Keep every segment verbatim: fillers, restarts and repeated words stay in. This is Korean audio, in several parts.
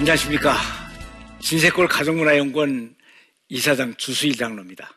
안녕하십니까. 진세골 가정문화연구원 이사장 주수일 장로입니다.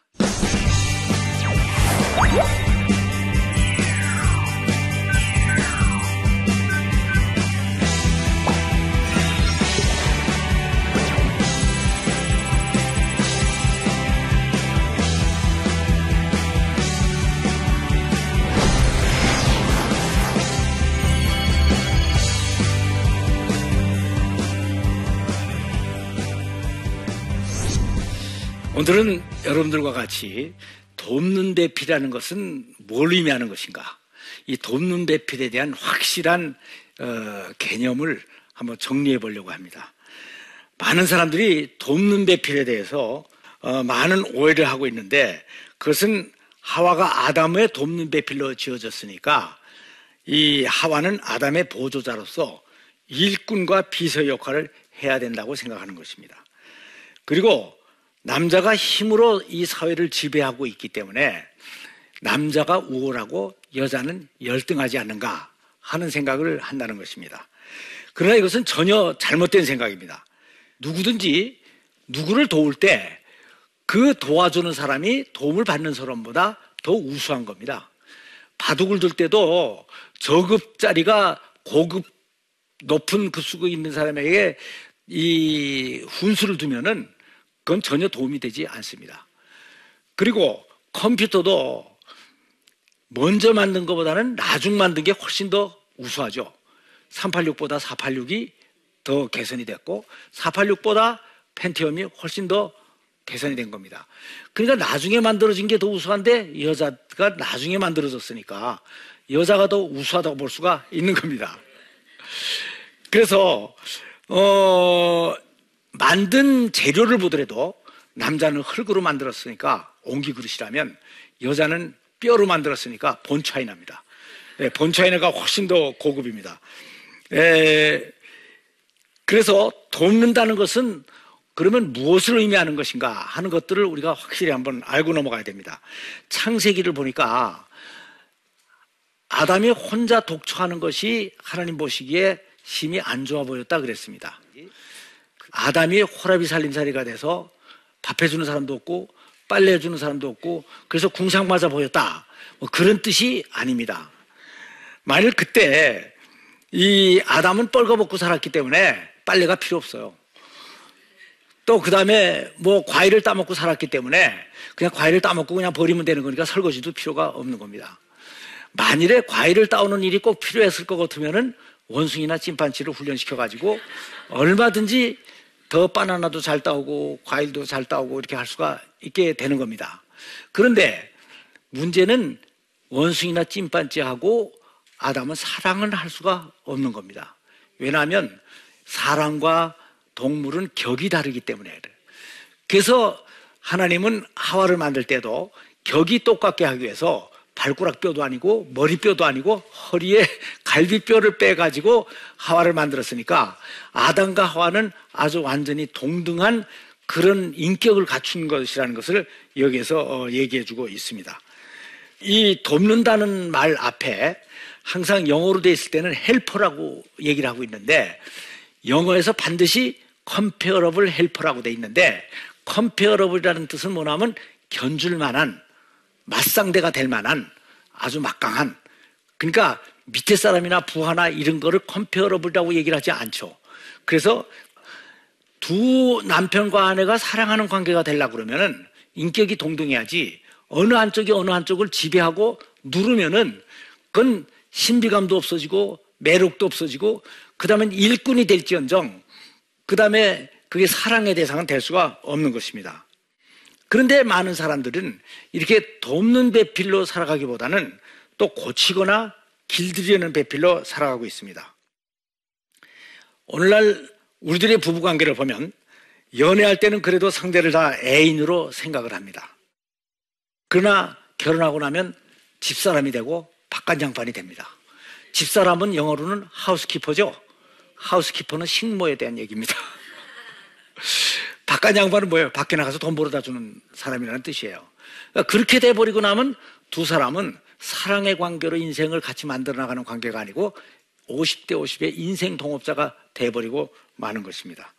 오늘은 여러분들과 같이 돕는 배필이라는 것은 뭘 의미하는 것인가, 이 돕는 배필에 대한 확실한 어, 개념을 한번 정리해 보려고 합니다. 많은 사람들이 돕는 배필에 대해서 어, 많은 오해를 하고 있는데, 그것은 하와가 아담의 돕는 배필로 지어졌으니까 이 하와는 아담의 보조자로서 일꾼과 비서 역할을 해야 된다고 생각하는 것입니다. 그리고 남자가 힘으로 이 사회를 지배하고 있기 때문에 남자가 우월하고 여자는 열등하지 않는가 하는 생각을 한다는 것입니다. 그러나 이것은 전혀 잘못된 생각입니다. 누구든지 누구를 도울 때 그 도와주는 사람이 도움을 받는 사람보다 더 우수한 겁니다. 바둑을 둘 때도 저급자리가 고급 높은 급수가 있는 사람에게 이 훈수를 두면은 그건 전혀 도움이 되지 않습니다. 그리고 컴퓨터도 먼저 만든 것보다는 나중 만든 게 훨씬 더 우수하죠. 삼팔육보다 사팔육이 더 개선이 됐고, 사팔육보다 펜티엄이 훨씬 더 개선이 된 겁니다. 그러니까 나중에 만들어진 게 더 우수한데, 여자가 나중에 만들어졌으니까 여자가 더 우수하다고 볼 수가 있는 겁니다. 그래서 어... 만든 재료를 보더라도 남자는 흙으로 만들었으니까 옹기 그릇이라면 여자는 뼈로 만들었으니까 본 차이 납니다. 예, 본 차이나가 훨씬 더 고급입니다. 예, 그래서 돕는다는 것은 그러면 무엇을 의미하는 것인가 하는 것들을 우리가 확실히 한번 알고 넘어가야 됩니다. 창세기를 보니까 아담이 혼자 독처하는 것이 하나님 보시기에 심히 안 좋아 보였다 그랬습니다. 아담이 호라비 살림살이가 돼서 밥해주는 사람도 없고 빨래해주는 사람도 없고 그래서 궁상맞아 보였다, 뭐 그런 뜻이 아닙니다. 만일 그때 이 아담은 뻘거벗고 살았기 때문에 빨래가 필요 없어요. 또 그 다음에 뭐 과일을 따먹고 살았기 때문에 그냥 과일을 따먹고 그냥 버리면 되는 거니까 설거지도 필요가 없는 겁니다. 만일에 과일을 따오는 일이 꼭 필요했을 것 같으면은 원숭이나 찐판치를 훈련시켜가지고 얼마든지 더 바나나도 잘 따오고 과일도 잘 따오고 이렇게 할 수가 있게 되는 겁니다. 그런데 문제는 원숭이나 찐빤지하고 아담은 사랑을 할 수가 없는 겁니다. 왜냐하면 사람과 동물은 격이 다르기 때문에. 그래서 하나님은 하와를 만들 때도 격이 똑같게 하기 위해서 발가락뼈도 아니고 머리뼈도 아니고 허리에 갈비뼈를 빼가지고 하와를 만들었으니까 아담과 하와는 아주 완전히 동등한 그런 인격을 갖춘 것이라는 것을 여기에서 얘기해주고 있습니다. 이 돕는다는 말 앞에 항상 영어로 되어 있을 때는 헬퍼라고 얘기를 하고 있는데, 영어에서 반드시 comparable helper라고 되어 있는데, comparable이라는 뜻은 뭐냐면 견줄만한, 맞상대가 될 만한, 아주 막강한. 그러니까 밑에 사람이나 부하나 이런 거를 컴페어러블이라고 얘기를 하지 않죠. 그래서 두 남편과 아내가 사랑하는 관계가 되려고 그러면은 인격이 동등해야지, 어느 한쪽이 어느 한쪽을 지배하고 누르면은 그건 신비감도 없어지고 매력도 없어지고 그 다음엔 일꾼이 될지언정 그 다음에 그게 사랑의 대상은 될 수가 없는 것입니다. 그런데 많은 사람들은 이렇게 돕는 배필로 살아가기보다는 또 고치거나 길들이는 배필로 살아가고 있습니다. 오늘날 우리들의 부부관계를 보면 연애할 때는 그래도 상대를 다 애인으로 생각을 합니다. 그러나 결혼하고 나면 집사람이 되고 바깥양반이 됩니다. 집사람은 영어로는 하우스키퍼죠. 하우스키퍼는 식모에 대한 얘기입니다. 바깥 양반은 뭐예요? 밖에 나가서 돈 벌어다 주는 사람이라는 뜻이에요. 그러니까 그렇게 돼버리고 나면 두 사람은 사랑의 관계로 인생을 같이 만들어 나가는 관계가 아니고 오십 대 오십의 인생 동업자가 돼버리고 마는 것입니다.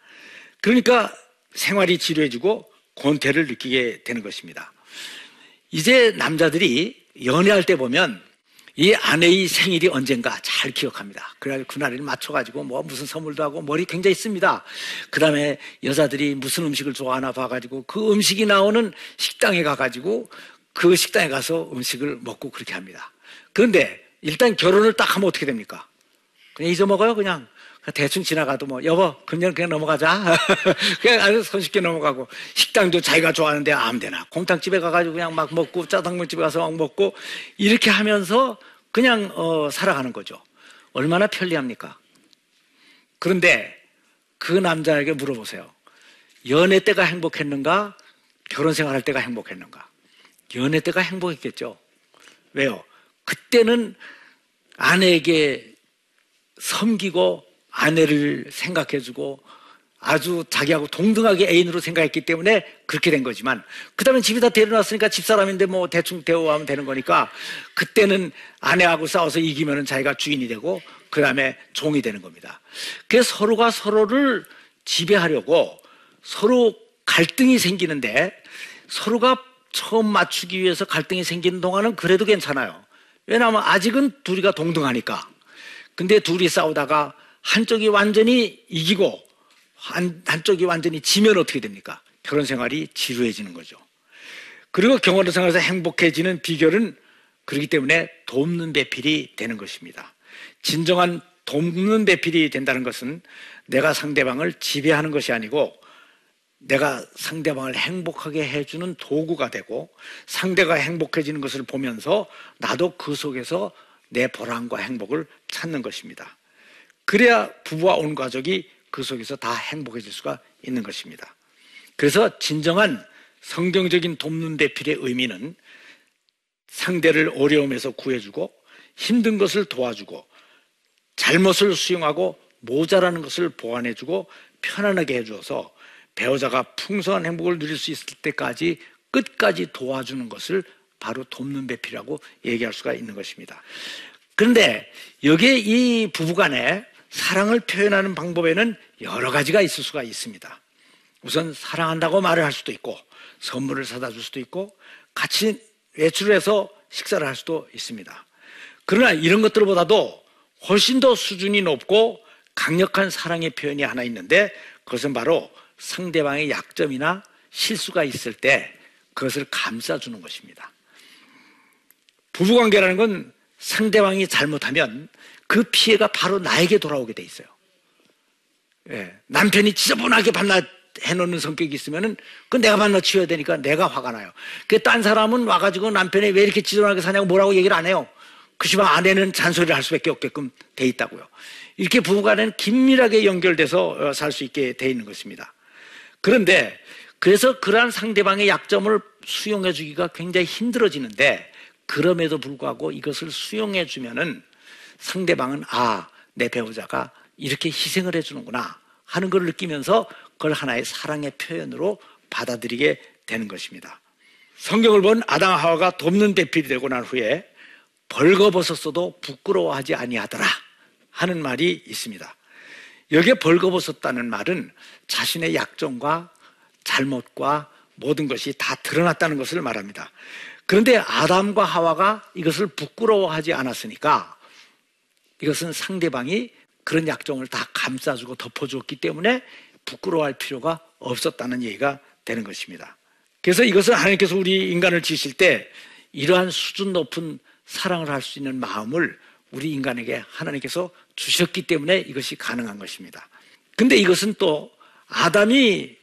그러니까 생활이 지루해지고 권태를 느끼게 되는 것입니다. 이제 남자들이 연애할 때 보면 이 아내의 생일이 언젠가 잘 기억합니다. 그래가지고 그날을 맞춰가지고 뭐 무슨 선물도 하고 머리 굉장히 씁니다. 그 다음에 여자들이 무슨 음식을 좋아하나 봐가지고 그 음식이 나오는 식당에 가가지고 그 식당에 가서 음식을 먹고 그렇게 합니다. 그런데 일단 결혼을 딱 하면 어떻게 됩니까? 그냥 잊어먹어요, 그냥. 대충 지나가도 뭐, 여보, 금년 그냥 넘어가자. 그냥 아주 손쉽게 넘어가고, 식당도 자기가 좋아하는데 안 되나. 곰탕집에 가가지고 그냥 막 먹고, 짜장면집에 가서 막 먹고, 이렇게 하면서 그냥, 어, 살아가는 거죠. 얼마나 편리합니까? 그런데 그 남자에게 물어보세요. 연애 때가 행복했는가? 결혼 생활할 때가 행복했는가? 연애 때가 행복했겠죠. 왜요? 그때는 아내에게 섬기고, 아내를 생각해주고 아주 자기하고 동등하게 애인으로 생각했기 때문에 그렇게 된 거지만, 그 다음에 집에다 데려놨으니까 집사람인데 뭐 대충 대우하면 되는 거니까, 그때는 아내하고 싸워서 이기면 자기가 주인이 되고 그 다음에 종이 되는 겁니다. 그래서 서로가 서로를 지배하려고 서로 갈등이 생기는데, 서로가 처음 맞추기 위해서 갈등이 생기는 동안은 그래도 괜찮아요. 왜냐하면 아직은 둘이가 동등하니까. 근데 둘이 싸우다가 한쪽이 완전히 이기고 한, 한쪽이 완전히 지면 어떻게 됩니까? 결혼 생활이 지루해지는 거죠. 그리고 결혼 생활에서 행복해지는 비결은 그렇기 때문에 돕는 배필이 되는 것입니다. 진정한 돕는 배필이 된다는 것은 내가 상대방을 지배하는 것이 아니고, 내가 상대방을 행복하게 해주는 도구가 되고, 상대가 행복해지는 것을 보면서 나도 그 속에서 내 보람과 행복을 찾는 것입니다. 그래야 부부와 온 가족이 그 속에서 다 행복해질 수가 있는 것입니다. 그래서 진정한 성경적인 돕는 배필의 의미는 상대를 어려움에서 구해주고, 힘든 것을 도와주고, 잘못을 수용하고, 모자라는 것을 보완해주고, 편안하게 해주어서 배우자가 풍성한 행복을 누릴 수 있을 때까지 끝까지 도와주는 것을 바로 돕는 배필이라고 얘기할 수가 있는 것입니다. 그런데 여기에 이 부부간에 사랑을 표현하는 방법에는 여러 가지가 있을 수가 있습니다. 우선 사랑한다고 말을 할 수도 있고, 선물을 사다 줄 수도 있고, 같이 외출을 해서 식사를 할 수도 있습니다. 그러나 이런 것들보다도 훨씬 더 수준이 높고 강력한 사랑의 표현이 하나 있는데, 그것은 바로 상대방의 약점이나 실수가 있을 때 그것을 감싸주는 것입니다. 부부관계라는 건 상대방이 잘못하면 그 피해가 바로 나에게 돌아오게 돼 있어요. 예. 남편이 지저분하게 반납해놓는 성격이 있으면은 그 내가 반납치워야 되니까 내가 화가 나요. 그 딴 사람은 와가지고 남편이 왜 이렇게 지저분하게 사냐고 뭐라고 얘기를 안 해요. 그치만 아내는 잔소리를 할 수밖에 없게끔 돼 있다고요. 이렇게 부부간에는 긴밀하게 연결돼서 살 수 있게 돼 있는 것입니다. 그런데 그래서 그러한 상대방의 약점을 수용해 주기가 굉장히 힘들어지는데, 그럼에도 불구하고 이것을 수용해 주면은 상대방은 아, 내 배우자가 이렇게 희생을 해주는구나 하는 걸 느끼면서 그걸 하나의 사랑의 표현으로 받아들이게 되는 것입니다. 성경을 본 아담 하와가 돕는 배필이 되고 난 후에 벌거벗었어도 부끄러워하지 아니하더라 하는 말이 있습니다. 여기에 벌거벗었다는 말은 자신의 약점과 잘못과 모든 것이 다 드러났다는 것을 말합니다. 그런데 아담과 하와가 이것을 부끄러워하지 않았으니까, 이것은 상대방이 그런 약점을 다 감싸주고 덮어주었기 때문에 부끄러워할 필요가 없었다는 얘기가 되는 것입니다. 그래서 이것은 하나님께서 우리 인간을 지으실 때 이러한 수준 높은 사랑을 할 수 있는 마음을 우리 인간에게 하나님께서 주셨기 때문에 이것이 가능한 것입니다. 근데 이것은 또 아담이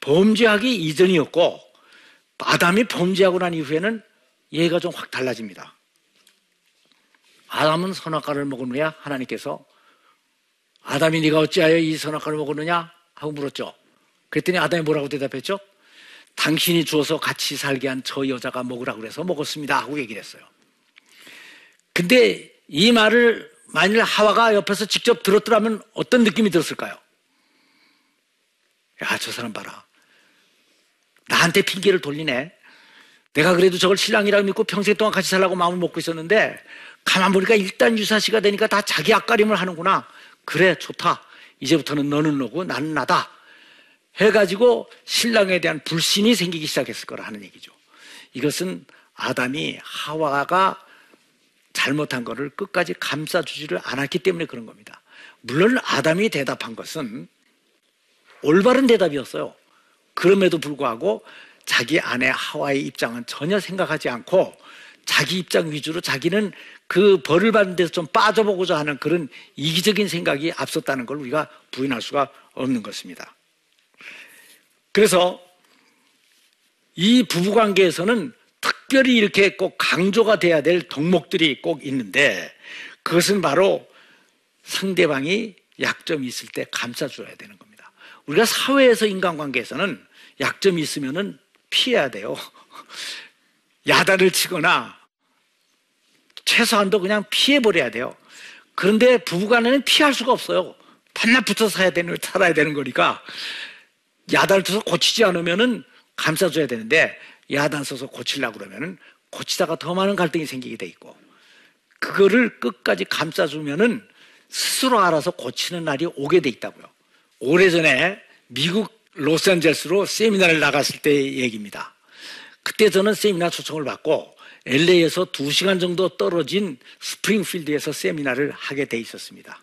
범죄하기 이전이었고, 아담이 범죄하고 난 이후에는 얘가 좀 확 달라집니다. 아담은 선악과를 먹은 후에 하나님께서 아담이 네가 어찌하여 이 선악과를 먹었느냐 하고 물었죠. 그랬더니 아담이 뭐라고 대답했죠? 당신이 주어서 같이 살게 한 저 여자가 먹으라고 그래서 먹었습니다 하고 얘기를 했어요. 근데 이 말을 만일 하와가 옆에서 직접 들었더라면 어떤 느낌이 들었을까요? 야, 저 사람 봐라. 나한테 핑계를 돌리네. 내가 그래도 저걸 신랑이라고 믿고 평생 동안 같이 살라고 마음을 먹고 있었는데 가만 보니까 일단 유사시가 되니까 다 자기 앞가림을 하는구나. 그래, 좋다. 이제부터는 너는 너고 나는 나다 해가지고 신랑에 대한 불신이 생기기 시작했을 거라 하는 얘기죠. 이것은 아담이 하와가 잘못한 것을 끝까지 감싸주지를 않았기 때문에 그런 겁니다. 물론 아담이 대답한 것은 올바른 대답이었어요. 그럼에도 불구하고 자기 아내 하와의 입장은 전혀 생각하지 않고 자기 입장 위주로 자기는 그 벌을 받는 데서 좀 빠져보고자 하는 그런 이기적인 생각이 앞섰다는 걸 우리가 부인할 수가 없는 것입니다. 그래서 이 부부관계에서는 특별히 이렇게 꼭 강조가 돼야 될 덕목들이 꼭 있는데, 그것은 바로 상대방이 약점이 있을 때 감싸줘야 되는 겁니다. 우리가 사회에서 인간관계에서는 약점이 있으면은 피해야 돼요. 야단을 치거나 최소한도 그냥 피해버려야 돼요. 그런데 부부간에는 피할 수가 없어요. 반납 붙어서 살아야 되는, 살아야 되는 거니까 야단을 쳐서 고치지 않으면은 감싸줘야 되는데, 야단 써서 고치려고 그러면은 고치다가 더 많은 갈등이 생기게 돼 있고, 그거를 끝까지 감싸주면은 스스로 알아서 고치는 날이 오게 돼 있다고요. 오래전에 미국 로스앤젤스로 세미나를 나갔을 때의 얘기입니다. 그때 저는 세미나 초청을 받고 엘에이에서 두 시간 정도 떨어진 스프링필드에서 세미나를 하게 돼 있었습니다.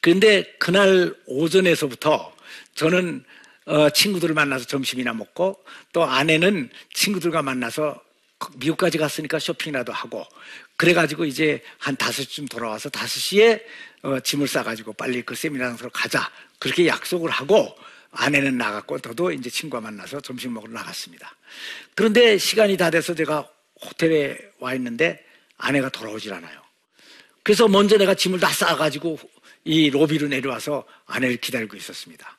그런데 그날 오전에서부터 저는 어, 친구들을 만나서 점심이나 먹고, 또 아내는 친구들과 만나서 미국까지 갔으니까 쇼핑이라도 하고, 그래가지고 이제 한 다섯 시쯤 돌아와서 다섯 시에 어, 짐을 싸가지고 빨리 그 세미나 장소로 가자, 그렇게 약속을 하고 아내는 나갔고 저도 이제 친구와 만나서 점심 먹으러 나갔습니다. 그런데 시간이 다 돼서 제가 호텔에 와 있는데 아내가 돌아오질 않아요. 그래서 먼저 내가 짐을 다 싸가지고 이 로비로 내려와서 아내를 기다리고 있었습니다.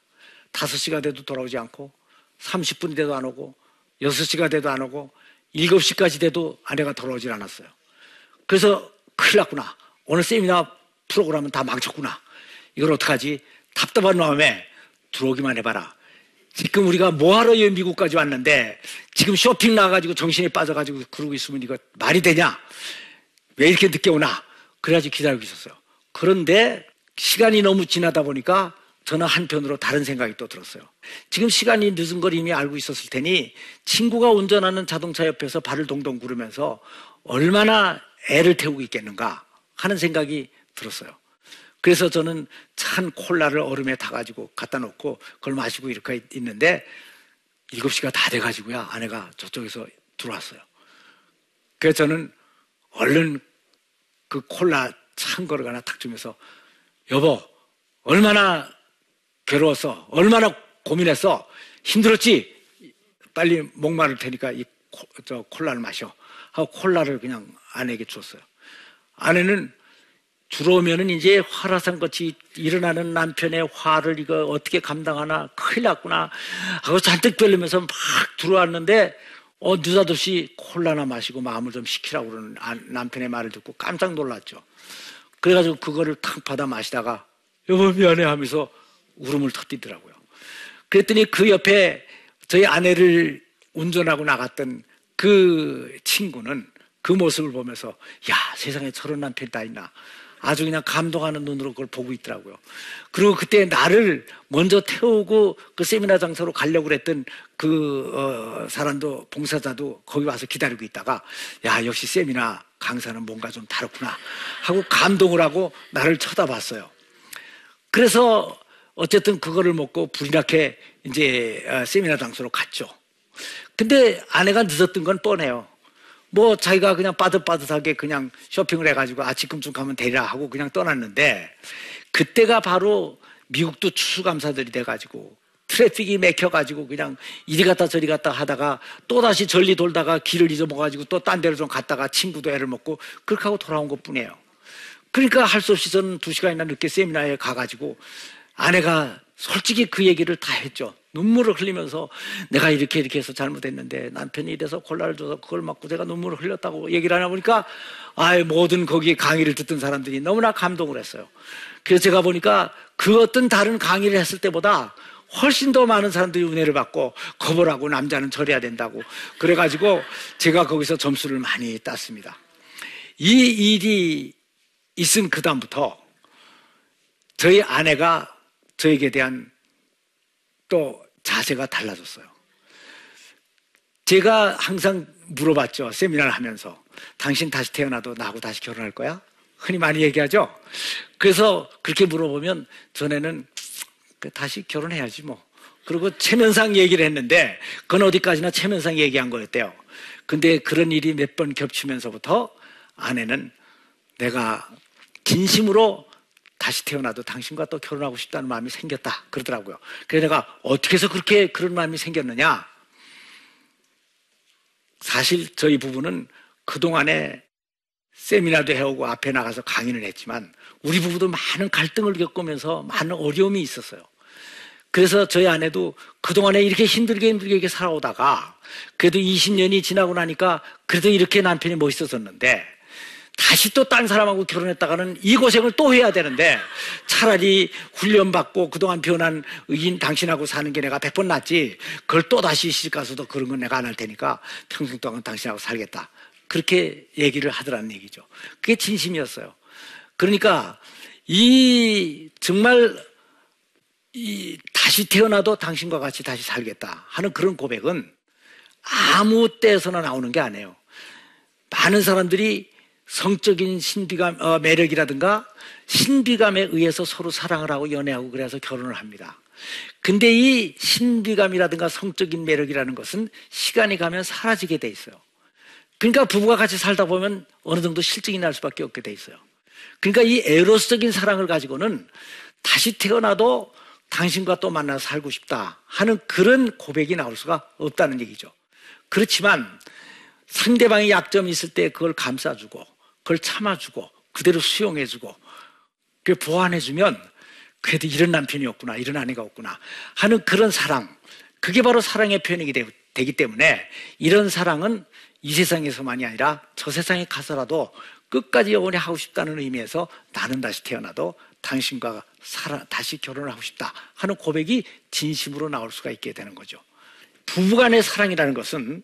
다섯 시가 돼도 돌아오지 않고, 삼십 분이 돼도 안 오고, 여섯 시가 돼도 안 오고, 일곱 시까지 돼도 아내가 돌아오질 않았어요. 그래서 큰일 났구나. 오늘 세미나 프로그램은 다 망쳤구나. 이걸 어떡하지? 답답한 마음에 들어오기만 해봐라. 지금 우리가 뭐하러 미국까지 왔는데 지금 쇼핑 나가지고 정신이 빠져가지고 그러고 있으면 이거 말이 되냐? 왜 이렇게 늦게 오나? 그래가지고 기다리고 있었어요. 그런데 시간이 너무 지나다 보니까 저는 한편으로 다른 생각이 또 들었어요. 지금 시간이 늦은 걸 이미 알고 있었을 테니 친구가 운전하는 자동차 옆에서 발을 동동 구르면서 얼마나 애를 태우고 있겠는가 하는 생각이 들었어요. 그래서 저는 찬 콜라를 얼음에 타가지고 갖다 놓고 그걸 마시고 이렇게 있는데 일곱 시가 다 돼가지고야 아내가 저쪽에서 들어왔어요. 그래서 저는 얼른 그 콜라 찬 거를 하나 탁 주면서, 여보, 얼마나 괴로웠어? 얼마나 고민했어? 힘들었지? 빨리 목마를 테니까 이 코, 저 콜라를 마셔 하고 콜라를 그냥 아내에게 줬어요. 아내는 들어오면은 이제 화라산 같이 일어나는 남편의 화를 이거 어떻게 감당하나, 큰일 났구나 하고 잔뜩 별리면서 막 들어왔는데, 어, 느닷없이 콜라나 마시고 마음을 좀 식히라고 그러는 남편의 말을 듣고 깜짝 놀랐죠. 그래가지고 그거를 탁 받아 마시다가, 여보 미안해 하면서 울음을 터뜨리더라고요. 그랬더니 그 옆에 저희 아내를 운전하고 나갔던 그 친구는 그 모습을 보면서, 야, 세상에 저런 남편이 다 있나, 아주 그냥 감동하는 눈으로 그걸 보고 있더라고요. 그리고 그때 나를 먼저 태우고 그 세미나 장소로 가려고 했던 그 어, 사람도, 봉사자도 거기 와서 기다리고 있다가, 야, 역시 세미나 강사는 뭔가 좀 다르구나 하고 감동을 하고 나를 쳐다봤어요. 그래서 어쨌든 그거를 먹고 불이 나게 이제 세미나 장소로 갔죠. 근데 아내가 늦었던 건 뻔해요. 뭐 자기가 그냥 빠듯빠듯하게 그냥 쇼핑을 해가지고 아 지금쯤 가면 되리라 하고 그냥 떠났는데, 그때가 바로 미국도 추수감사들이 돼가지고 트래픽이 막혀가지고 그냥 이리 갔다 저리 갔다 하다가 또다시 절리 돌다가 길을 잊어먹어가지고 또 딴 데로 좀 갔다가 친구도 애를 먹고 그렇게 하고 돌아온 것 뿐이에요. 그러니까 할 수 없이 저는 두 시간이나 늦게 세미나에 가가지고 아내가 솔직히 그 얘기를 다 했죠. 눈물을 흘리면서 내가 이렇게 이렇게 해서 잘못했는데 남편이 이래서 콜라를 줘서 그걸 맞고 제가 눈물을 흘렸다고 얘기를 하나 보니까 아예 모든 거기에 강의를 듣던 사람들이 너무나 감동을 했어요. 그래서 제가 보니까 그 어떤 다른 강의를 했을 때보다 훨씬 더 많은 사람들이 은혜를 받고, 거부라고 남자는 절해야 된다고 그래가지고 제가 거기서 점수를 많이 땄습니다. 이 일이 있은 그 다음부터 저희 아내가 저에게 대한 또 자세가 달라졌어요. 제가 항상 물어봤죠. 세미나를 하면서. 당신 다시 태어나도 나하고 다시 결혼할 거야? 흔히 많이 얘기하죠. 그래서 그렇게 물어보면 전에는 다시 결혼해야지 뭐. 그리고 체면상 얘기를 했는데 그건 어디까지나 체면상 얘기한 거였대요. 근데 그런 일이 몇 번 겹치면서부터 아내는 내가 진심으로 다시 태어나도 당신과 또 결혼하고 싶다는 마음이 생겼다 그러더라고요. 그래서 내가 어떻게 해서 그렇게 그런 마음이 생겼느냐. 사실 저희 부부는 그동안에 세미나도 해오고 앞에 나가서 강의는 했지만 우리 부부도 많은 갈등을 겪으면서 많은 어려움이 있었어요. 그래서 저희 아내도 그동안에 이렇게 힘들게 힘들게 살아오다가 그래도 이십 년이 지나고 나니까 그래도 이렇게 남편이 멋있었었는데 다시 또 딴 사람하고 결혼했다가는 이 고생을 또 해야 되는데 차라리 훈련받고 그동안 변한 의인 당신하고 사는 게 내가 백 번 낫지 그걸 또 다시 시집가서도 그런 건 내가 안 할 테니까 평생 동안 당신하고 살겠다 그렇게 얘기를 하더라는 얘기죠. 그게 진심이었어요. 그러니까 이 정말 이 다시 태어나도 당신과 같이 다시 살겠다 하는 그런 고백은 아무 때에서나 나오는 게 아니에요. 많은 사람들이 성적인 신비감, 어, 매력이라든가 신비감에 의해서 서로 사랑을 하고 연애하고 그래서 결혼을 합니다. 근데 이 신비감이라든가 성적인 매력이라는 것은 시간이 가면 사라지게 돼 있어요. 그러니까 부부가 같이 살다 보면 어느 정도 실증이 날 수밖에 없게 돼 있어요. 그러니까 이 에로스적인 사랑을 가지고는 다시 태어나도 당신과 또 만나서 살고 싶다 하는 그런 고백이 나올 수가 없다는 얘기죠. 그렇지만 상대방의 약점이 있을 때 그걸 감싸주고 그걸 참아주고 그대로 수용해주고 그걸 보완해주면 그래도 이런 남편이었구나 이런 아내가 없구나 하는 그런 사랑, 그게 바로 사랑의 표현이 되기 때문에 이런 사랑은 이 세상에서만이 아니라 저 세상에 가서라도 끝까지 영원히 하고 싶다는 의미에서 나는 다시 태어나도 당신과 살아, 다시 결혼을 하고 싶다 하는 고백이 진심으로 나올 수가 있게 되는 거죠. 부부간의 사랑이라는 것은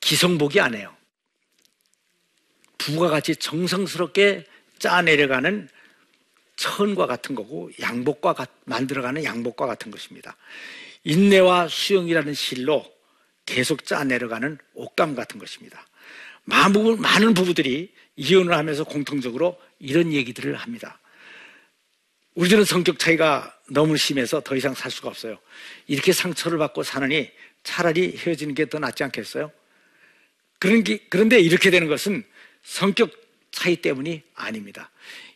기성복이 아니에요. 부부가 같이 정성스럽게 짜내려가는 천과 같은 거고 양복과 같, 만들어가는 양복과 같은 것입니다. 인내와 수용이라는 실로 계속 짜내려가는 옷감 같은 것입니다. 많은 부부들이 이혼을 하면서 공통적으로 이런 얘기들을 합니다. 우리들은 성격 차이가 너무 심해서 더 이상 살 수가 없어요. 이렇게 상처를 받고 사느니 차라리 헤어지는 게 더 낫지 않겠어요? 그런데 이렇게 되는 것은 성격 차이 때문이 아닙니다.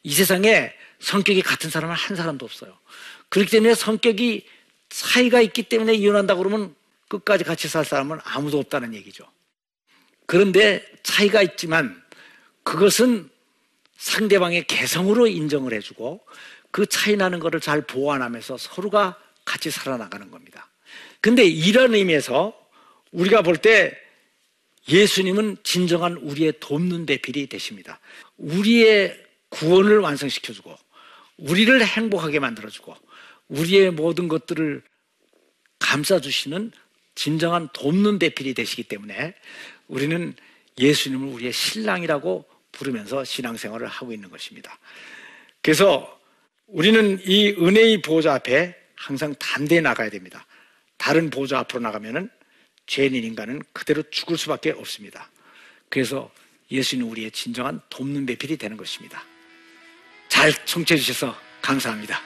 이 세상에 성격이 같은 사람은 한 사람도 없어요. 그렇기 때문에 성격이 차이가 있기 때문에 이혼한다고 그러면 끝까지 같이 살 사람은 아무도 없다는 얘기죠. 그런데 차이가 있지만 그것은 상대방의 개성으로 인정을 해주고 그 차이 나는 것을 잘 보완하면서 서로가 같이 살아나가는 겁니다. 근데 이런 의미에서 우리가 볼 때 예수님은 진정한 우리의 돕는 대필이 되십니다. 우리의 구원을 완성시켜주고 우리를 행복하게 만들어주고 우리의 모든 것들을 감싸주시는 진정한 돕는 대필이 되시기 때문에 우리는 예수님을 우리의 신랑이라고 부르면서 신앙생활을 하고 있는 것입니다. 그래서 우리는 이 은혜의 보좌 앞에 항상 담대히 나가야 됩니다. 다른 보좌 앞으로 나가면은 죄인인 인간은 그대로 죽을 수밖에 없습니다. 그래서 예수님은 우리의 진정한 돕는 배필이 되는 것입니다. 잘 청취해 주셔서 감사합니다.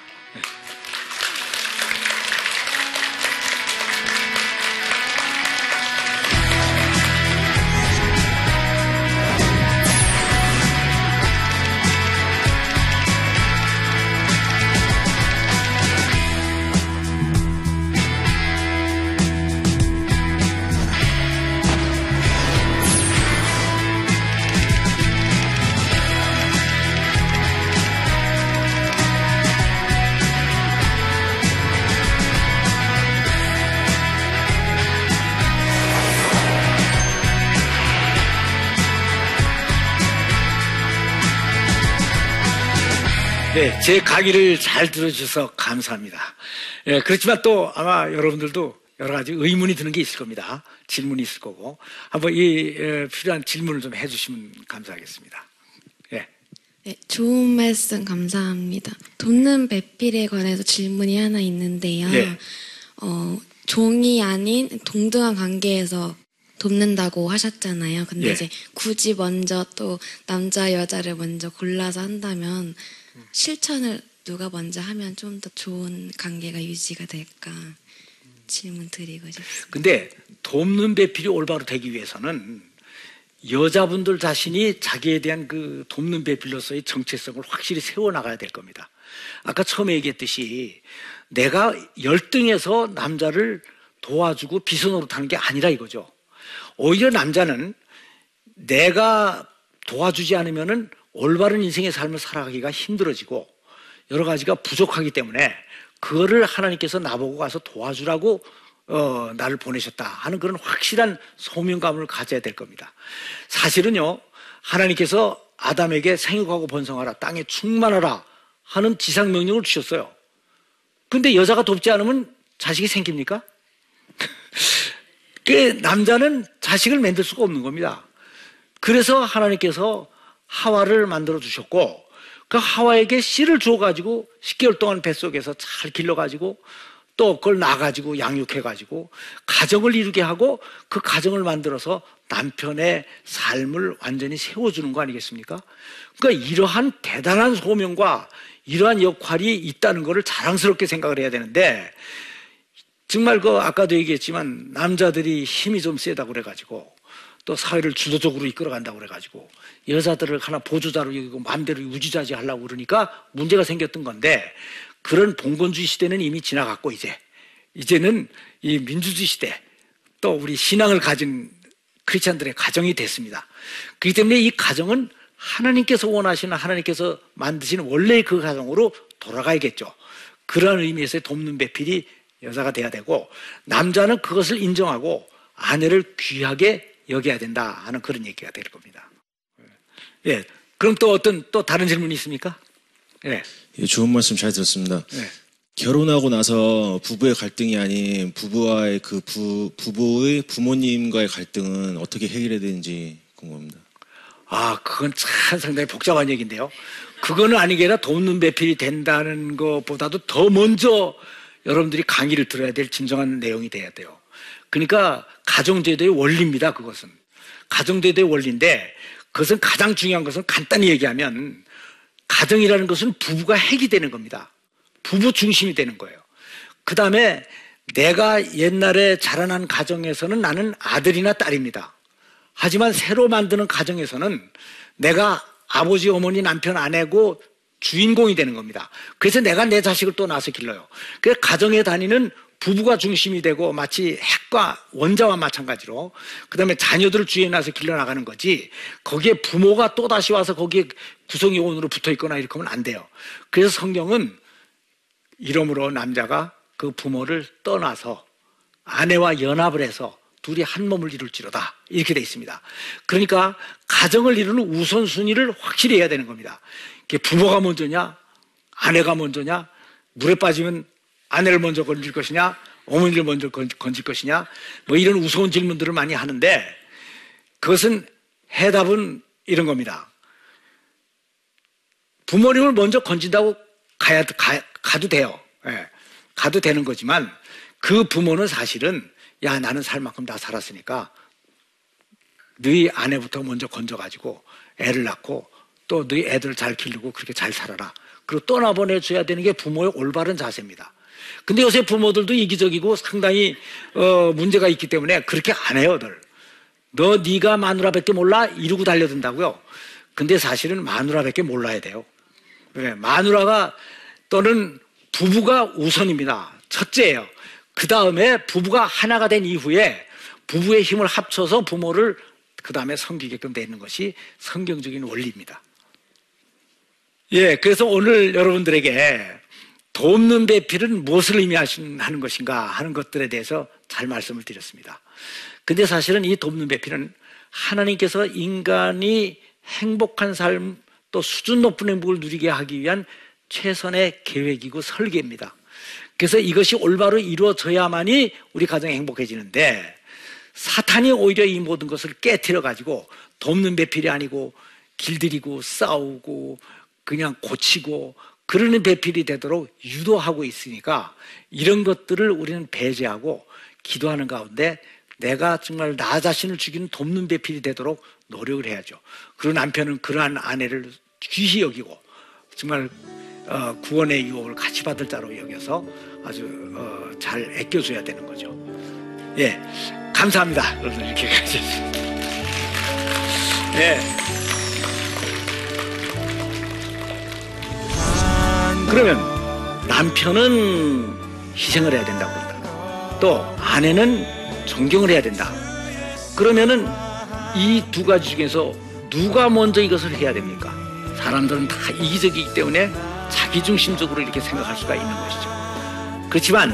네, 제 강의를 잘 들어주셔서 감사합니다. 예, 그렇지만 또 아마 여러분들도 여러 가지 의문이 드는 게 있을 겁니다. 질문이 있을 거고 한번 이 필요한 질문을 좀 해주시면 감사하겠습니다. 예. 네, 좋은 말씀 감사합니다. 돕는 배필에 관해서 질문이 하나 있는데요. 네. 어, 종이 아닌 동등한 관계에서 돕는다고 하셨잖아요. 근데 예. 이제 굳이 먼저 또 남자 여자를 먼저 골라서 한다면 실천을 누가 먼저 하면 좀 더 좋은 관계가 유지가 될까 질문 드리고 싶습니다. 근데 돕는 배필이 올바로 되기 위해서는 여자분들 자신이 자기에 대한 그 돕는 배필로서의 정체성을 확실히 세워나가야 될 겁니다. 아까 처음에 얘기했듯이 내가 열등해서 남자를 도와주고 비선노릇하는 게 아니라 이거죠. 오히려 남자는 내가 도와주지 않으면은 올바른 인생의 삶을 살아가기가 힘들어지고 여러 가지가 부족하기 때문에 그거를 하나님께서 나보고 가서 도와주라고 어, 나를 보내셨다 하는 그런 확실한 소명감을 가져야 될 겁니다. 사실은요, 하나님께서 아담에게 생육하고 번성하라, 땅에 충만하라 하는 지상명령을 주셨어요. 근데 여자가 돕지 않으면 자식이 생깁니까? 그 남자는 자식을 만들 수가 없는 겁니다. 그래서 하나님께서 하와를 만들어 주셨고 그 하와에게 씨를 줘가지고 십 개월 동안 뱃속에서 잘 길러가지고 또 그걸 낳아가지고 양육해가지고 가정을 이루게 하고 그 가정을 만들어서 남편의 삶을 완전히 세워주는 거 아니겠습니까? 그러니까 이러한 대단한 소명과 이러한 역할이 있다는 것을 자랑스럽게 생각을 해야 되는데 정말 그 아까도 얘기했지만 남자들이 힘이 좀 세다고 그래가지고 또 사회를 주도적으로 이끌어간다고 그래가지고 여자들을 하나 보조자로 여기고 마음대로 우지자지 하려고 그러니까 문제가 생겼던 건데 그런 봉건주의 시대는 이미 지나갔고 이제 이제는 이 민주주의 시대 또 우리 신앙을 가진 크리스찬들의 가정이 됐습니다. 그렇기 때문에 이 가정은 하나님께서 원하시는 하나님께서 만드시는 원래의 그 가정으로 돌아가야겠죠. 그런 의미에서의 돕는 배필이 여자가 돼야 되고 남자는 그것을 인정하고 아내를 귀하게 여겨야 된다 하는 그런 얘기가 될 겁니다. 예, 그럼 또 어떤 또 다른 질문이 있습니까? 예, 예 좋은 말씀 잘 들었습니다. 예. 결혼하고 나서 부부의 갈등이 아닌 부부와의 그 부, 부부의 부모님과의 갈등은 어떻게 해결해야 되는지 궁금합니다. 아, 그건 참 상당히 복잡한 얘기인데요. 그거는 아니게 아니라 돕는 배필이 된다는 것보다도 더 먼저 여러분들이 강의를 들어야 될 진정한 내용이 돼야 돼요. 그러니까 가정제도의 원리입니다. 그것은 가정제도의 원리인데 그것은 가장 중요한 것은 간단히 얘기하면 가정이라는 것은 부부가 핵이 되는 겁니다. 부부 중심이 되는 거예요. 그 다음에 내가 옛날에 자라난 가정에서는 나는 아들이나 딸입니다. 하지만 새로 만드는 가정에서는 내가 아버지, 어머니, 남편, 아내고 주인공이 되는 겁니다. 그래서 내가 내 자식을 또 낳아서 길러요. 그래서 가정에 다니는 부부가 중심이 되고 마치 핵과 원자와 마찬가지로 그 다음에 자녀들을 주위에 놔서 길러나가는 거지 거기에 부모가 또 다시 와서 거기에 구성요원으로 붙어 있거나 이렇게 하면 안 돼요. 그래서 성경은 이러므로 남자가 그 부모를 떠나서 아내와 연합을 해서 둘이 한 몸을 이룰지로다 이렇게 돼 있습니다. 그러니까 가정을 이루는 우선순위를 확실히 해야 되는 겁니다. 부모가 먼저냐 아내가 먼저냐 물에 빠지면 아내를 먼저 건질 것이냐 어머니를 먼저 건질 것이냐 뭐 이런 우스운 질문들을 많이 하는데 그것은 해답은 이런 겁니다. 부모님을 먼저 건진다고 가야, 가, 가도 돼요. 예, 가도 되는 거지만 그 부모는 사실은 야 나는 살 만큼 다 살았으니까 너희 아내부터 먼저 건져가지고 애를 낳고 또 너희 애들 잘 키우고 그렇게 잘 살아라. 그리고 떠나보내줘야 되는 게 부모의 올바른 자세입니다. 근데 요새 부모들도 이기적이고 상당히 어, 문제가 있기 때문에 그렇게 안 해요. 늘. 너 네가 마누라밖에 몰라? 이러고 달려든다고요. 근데 사실은 마누라밖에 몰라야 돼요. 네, 마누라가 또는 부부가 우선입니다. 첫째예요. 그 다음에 부부가 하나가 된 이후에 부부의 힘을 합쳐서 부모를 그 다음에 섬기게끔 되는 것이 성경적인 원리입니다. 예, 그래서 오늘 여러분들에게 돕는 배필은 무엇을 의미하는 것인가 하는 것들에 대해서 잘 말씀을 드렸습니다. 근데 사실은 이 돕는 배필은 하나님께서 인간이 행복한 삶, 또 수준 높은 행복을 누리게 하기 위한 최선의 계획이고 설계입니다. 그래서 이것이 올바로 이루어져야만이 우리 가정이 행복해지는데, 사탄이 오히려 이 모든 것을 깨트려 가지고 돕는 배필이 아니고 길들이고 싸우고 그냥 고치고 그러는 배필이 되도록 유도하고 있으니까, 이런 것들을 우리는 배제하고 기도하는 가운데 내가 정말 나 자신을 죽이는 돕는 배필이 되도록 노력을 해야죠. 그런 남편은 그러한 아내를 귀히 여기고 정말 어, 구원의 유혹을 같이 받을 자로 여겨서 아주 어, 잘 아껴줘야 되는 거죠. 예, 감사합니다. 여러분 이렇게 가셨습니다. 예. 그러면 남편은 희생을 해야 된다고 그런다. 또 아내는 존경을 해야 된다. 그러면은 이 두 가지 중에서 누가 먼저 이것을 해야 됩니까? 사람들은 다 이기적이기 때문에 자기중심적으로 이렇게 생각할 수가 있는 것이죠. 그렇지만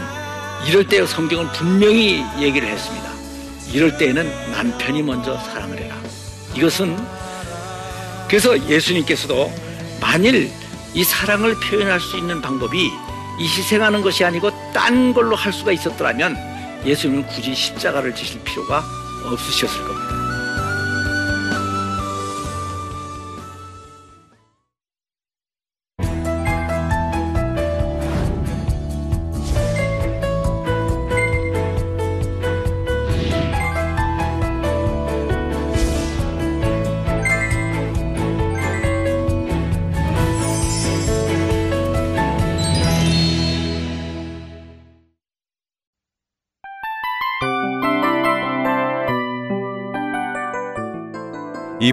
이럴 때 성경은 분명히 얘기를 했습니다. 이럴 때에는 남편이 먼저 사랑을 해라. 이것은 그래서 예수님께서도 만일 이 사랑을 표현할 수 있는 방법이 이 희생하는 것이 아니고 딴 걸로 할 수가 있었더라면 예수님은 굳이 십자가를 지실 필요가 없으셨을 겁니다. 이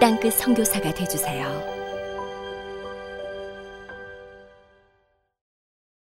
땅끝 선교사가 되어주세요.